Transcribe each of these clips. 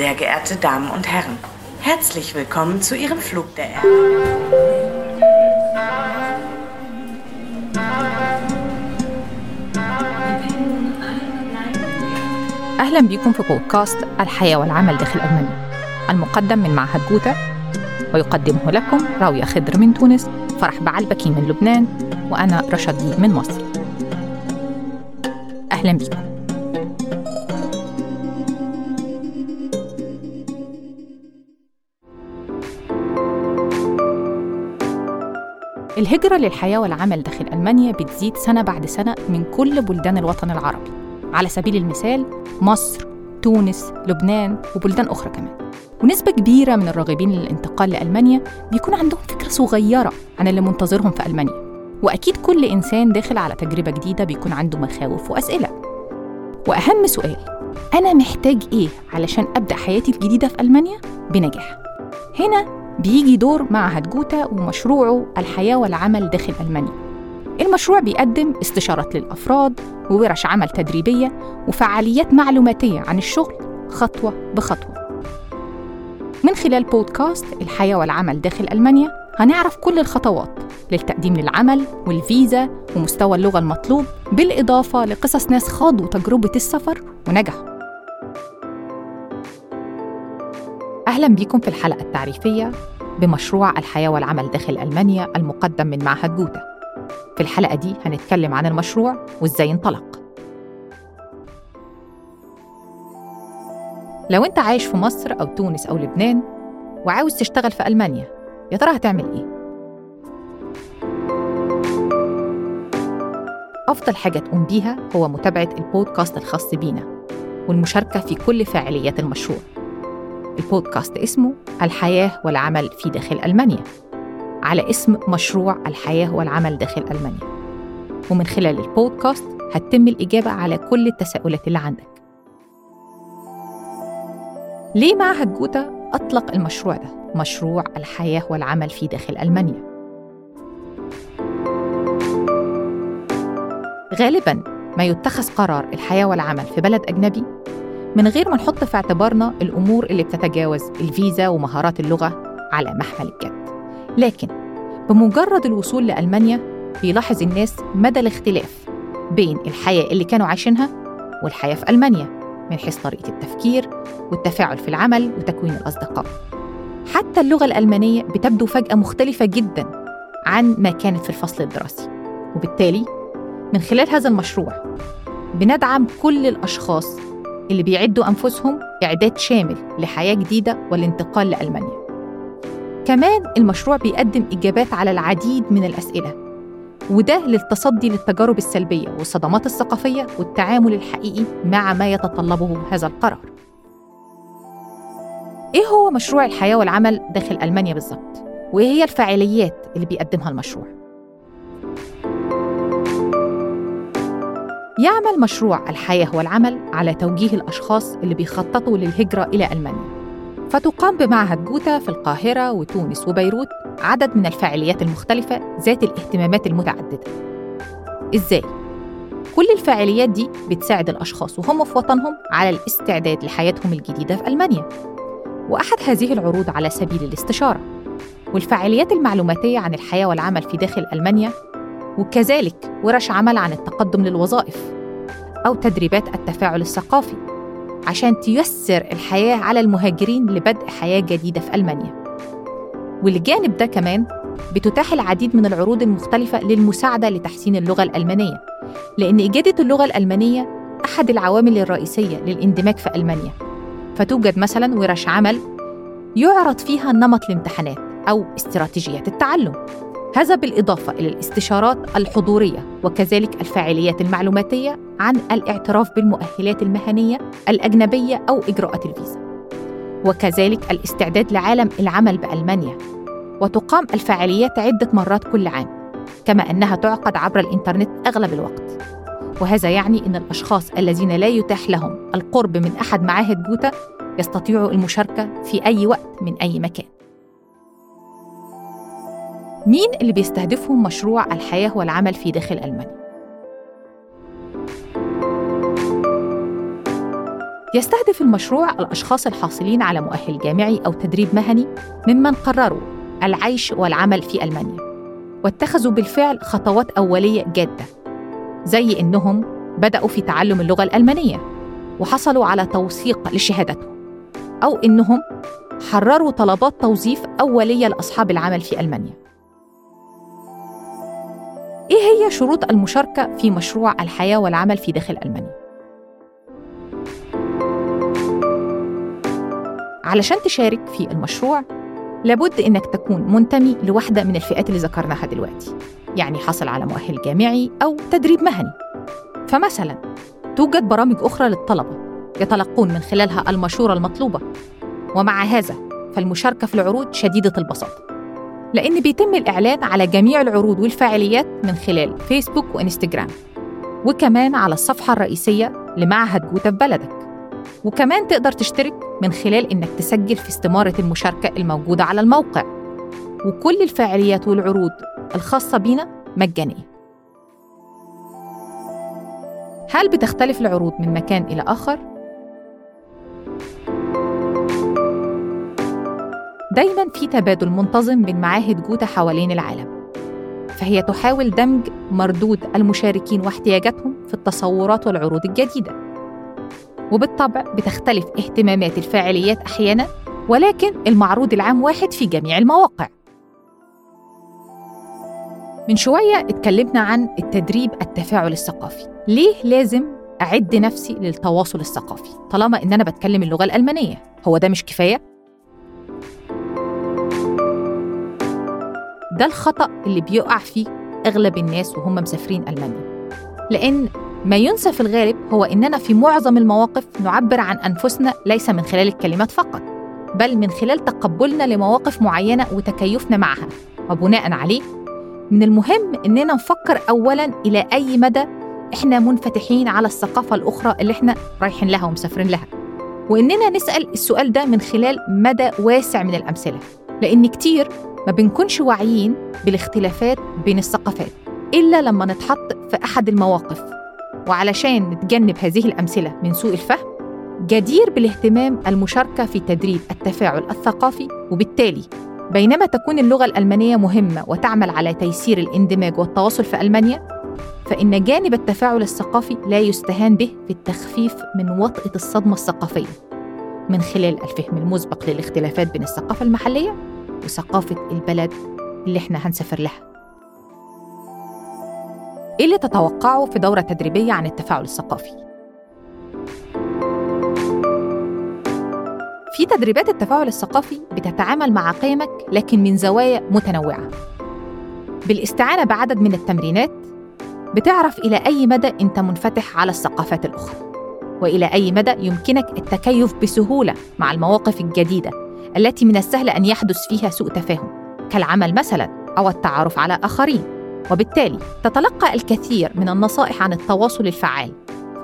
Sehr geehrte Damen und Herren, herzlich willkommen zu Ihrem Flug der Erde. أهلا بكم في بودكاست الحياة والعمل داخل ألمانيا، المقدم من معهد جوته، ويقدمه لكم راوية خضر من تونس، فرح بعلبكي من لبنان، وأنا رشدي من مصر. أهلا بكم. الهجرة للحياة والعمل داخل ألمانيا بتزيد سنة بعد سنة من كل بلدان الوطن العربي، على سبيل المثال مصر، تونس، لبنان وبلدان أخرى كمان. ونسبة كبيرة من الراغبين للانتقال لألمانيا بيكون عندهم فكرة صغيرة عن اللي منتظرهم في ألمانيا، وأكيد كل إنسان داخل على تجربة جديدة بيكون عنده مخاوف وأسئلة. وأهم سؤال، أنا محتاج إيه علشان أبدأ حياتي الجديدة في ألمانيا بنجاح؟ هنا بيجي دور معهد جوته ومشروعه الحياة والعمل داخل ألمانيا. المشروع بيقدم استشارات للأفراد وورش عمل تدريبية وفعاليات معلوماتية عن الشغل خطوة بخطوة. من خلال بودكاست الحياة والعمل داخل ألمانيا هنعرف كل الخطوات للتقديم للعمل والفيزا ومستوى اللغة المطلوب، بالإضافة لقصص ناس خاضوا تجربة السفر ونجحوا. أهلاً بيكم في الحلقة التعريفية بمشروع الحياة والعمل داخل ألمانيا المقدم من معهد جوته. في الحلقة دي هنتكلم عن المشروع وإزاي انطلق. لو أنت عايش في مصر أو تونس أو لبنان وعاوز تشتغل في ألمانيا، يا ترى هتعمل إيه؟ أفضل حاجة تقوم بيها هو متابعة البودكاست الخاص بينا والمشاركة في كل فعاليات المشروع. البودكاست اسمه الحياة والعمل في داخل ألمانيا، على اسم مشروع الحياة والعمل داخل ألمانيا، ومن خلال البودكاست هتتم الإجابة على كل التساؤلات اللي عندك. ليه معهد جوته أطلق المشروع ده، مشروع الحياة والعمل في داخل ألمانيا؟ غالباً ما يتخذ قرار الحياة والعمل في بلد أجنبي من غير ما نحط في اعتبارنا الأمور اللي بتتجاوز الفيزا ومهارات اللغة على محمل الجد. لكن بمجرد الوصول لألمانيا بيلاحظ الناس مدى الاختلاف بين الحياة اللي كانوا عايشينها والحياة في ألمانيا، من حيث طريقة التفكير والتفاعل في العمل وتكوين الأصدقاء. حتى اللغة الألمانية بتبدو فجأة مختلفة جداً عن ما كانت في الفصل الدراسي. وبالتالي من خلال هذا المشروع بندعم كل الأشخاص اللي بيعدوا أنفسهم إعداد شامل لحياة جديدة والانتقال لألمانيا. كمان المشروع بيقدم إجابات على العديد من الأسئلة، وده للتصدي للتجارب السلبية والصدمات الثقافية والتعامل الحقيقي مع ما يتطلبه هذا القرار. إيه هو مشروع الحياة والعمل داخل ألمانيا بالضبط؟ وإيه هي الفعاليات اللي بيقدمها المشروع؟ يعمل مشروع الحياة والعمل على توجيه الأشخاص اللي بيخططوا للهجرة إلى ألمانيا، فتقام بمعهد جوته في القاهرة وتونس وبيروت عدد من الفعاليات المختلفة ذات الاهتمامات المتعددة. إزاي؟ كل الفعاليات دي بتساعد الأشخاص وهم في وطنهم على الاستعداد لحياتهم الجديدة في ألمانيا، وأحد هذه العروض على سبيل الاستشارة والفعاليات المعلوماتية عن الحياة والعمل في داخل ألمانيا، وكذلك ورش عمل عن التقدم للوظائف أو تدريبات التفاعل الثقافي عشان تيسر الحياة على المهاجرين لبدء حياة جديدة في ألمانيا. والجانب ده كمان بتتاح العديد من العروض المختلفة للمساعدة لتحسين اللغة الألمانية، لأن إجادة اللغة الألمانية أحد العوامل الرئيسية للاندماج في ألمانيا. فتوجد مثلاً ورش عمل يعرض فيها نمط الامتحانات أو استراتيجيات التعلم، هذا بالإضافة إلى الاستشارات الحضورية وكذلك الفعاليات المعلوماتية عن الاعتراف بالمؤهلات المهنية الأجنبية أو إجراءات الفيزا، وكذلك الاستعداد لعالم العمل بألمانيا. وتقام الفعاليات عدة مرات كل عام، كما أنها تعقد عبر الإنترنت أغلب الوقت، وهذا يعني أن الأشخاص الذين لا يتاح لهم القرب من أحد معاهد جوته يستطيعوا المشاركة في أي وقت من أي مكان. مين اللي بيستهدفهم مشروع الحياة والعمل في داخل ألمانيا؟ يستهدف المشروع الأشخاص الحاصلين على مؤهل جامعي أو تدريب مهني ممن قرروا العيش والعمل في ألمانيا، واتخذوا بالفعل خطوات أولية جادة، زي إنهم بدأوا في تعلم اللغة الألمانية وحصلوا على توثيق لشهادته، أو إنهم حرروا طلبات توظيف أولية لأصحاب العمل في ألمانيا. إيه هي شروط المشاركة في مشروع الحياة والعمل في داخل ألمانيا؟ علشان تشارك في المشروع لابد إنك تكون منتمي لوحدة من الفئات اللي ذكرناها دلوقتي، يعني حصل على مؤهل جامعي أو تدريب مهني. فمثلاً توجد برامج أخرى للطلبة يتلقون من خلالها المشورة المطلوبة، ومع هذا فالمشاركة في العروض شديدة البساطة، لأن بيتم الإعلان على جميع العروض والفعاليات من خلال فيسبوك وإنستجرام، وكمان على الصفحة الرئيسية لمعهد جوته في بلدك. وكمان تقدر تشترك من خلال إنك تسجل في استمارة المشاركة الموجودة على الموقع، وكل الفعاليات والعروض الخاصة بينا مجانية. هل بتختلف العروض من مكان إلى آخر؟ دايماً في تبادل منتظم بين معاهد جوته حوالين العالم، فهي تحاول دمج مردود المشاركين واحتياجاتهم في التصورات والعروض الجديدة. وبالطبع بتختلف اهتمامات الفاعليات أحياناً، ولكن المعروض العام واحد في جميع المواقع. من شوية اتكلمنا عن التدريب التفاعل الثقافي. ليه لازم أعد نفسي للتواصل الثقافي طالما إن أنا بتكلم اللغة الألمانية؟ هو ده مش كفاية؟ ده الخطأ اللي بيقع فيه أغلب الناس وهم مسافرين ألمانيا، لأن ما ينسى في الغالب هو إننا في معظم المواقف نعبر عن أنفسنا ليس من خلال الكلمات فقط، بل من خلال تقبلنا لمواقف معينة وتكيفنا معها. وبناء عليه من المهم إننا نفكر أولاً إلى أي مدى إحنا منفتحين على الثقافة الأخرى اللي إحنا رايحين لها ومسافرين لها، وإننا نسأل السؤال ده من خلال مدى واسع من الأمثلة، لأن كتير ما بنكونش واعيين بالاختلافات بين الثقافات إلا لما نتحط في أحد المواقف. وعلشان نتجنب هذه الأمثلة من سوء الفهم، جدير بالاهتمام المشاركة في تدريب التفاعل الثقافي. وبالتالي بينما تكون اللغة الألمانية مهمة وتعمل على تيسير الاندماج والتواصل في ألمانيا، فإن جانب التفاعل الثقافي لا يستهان به في التخفيف من وطأة الصدمة الثقافية من خلال الفهم المسبق للاختلافات بين الثقافة المحلية وثقافة البلد اللي احنا هنسافر لها. إيه اللي تتوقعه في دورة تدريبية عن التفاعل الثقافي؟ في تدريبات التفاعل الثقافي بتتعامل مع قيمك لكن من زوايا متنوعة. بالاستعانة بعدد من التمرينات بتعرف إلى أي مدى أنت منفتح على الثقافات الأخرى، وإلى أي مدى يمكنك التكيف بسهولة مع المواقف الجديدة التي من السهل أن يحدث فيها سوء تفاهم، كالعمل مثلاً أو التعرف على آخرين. وبالتالي تتلقى الكثير من النصائح عن التواصل الفعال،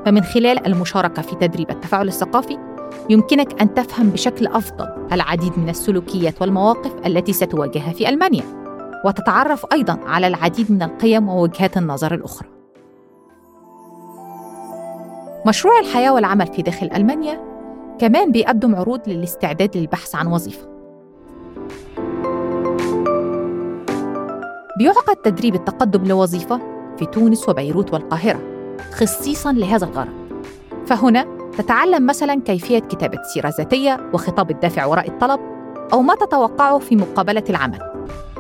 فمن خلال المشاركة في تدريب التفاعل الثقافي يمكنك أن تفهم بشكل أفضل العديد من السلوكيات والمواقف التي ستواجهها في ألمانيا، وتتعرف أيضاً على العديد من القيم ووجهات النظر الأخرى. مشروع الحياة والعمل في داخل ألمانيا كمان بيقدم عروض للاستعداد للبحث عن وظيفة. بيعقد تدريب التقدم لوظيفة في تونس وبيروت والقاهرة خصيصاً لهذا الغرض، فهنا تتعلم مثلاً كيفية كتابة سيرة ذاتية وخطاب الدافع وراء الطلب، أو ما تتوقعه في مقابلة العمل.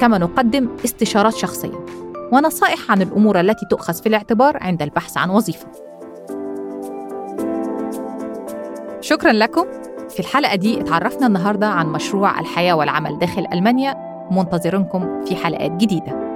كما نقدم استشارات شخصية ونصائح عن الأمور التي تؤخذ في الاعتبار عند البحث عن وظيفة. شكراً لكم. في الحلقة دي اتعرفنا النهاردة عن مشروع الحياة والعمل داخل ألمانيا. منتظرنكم في حلقات جديدة.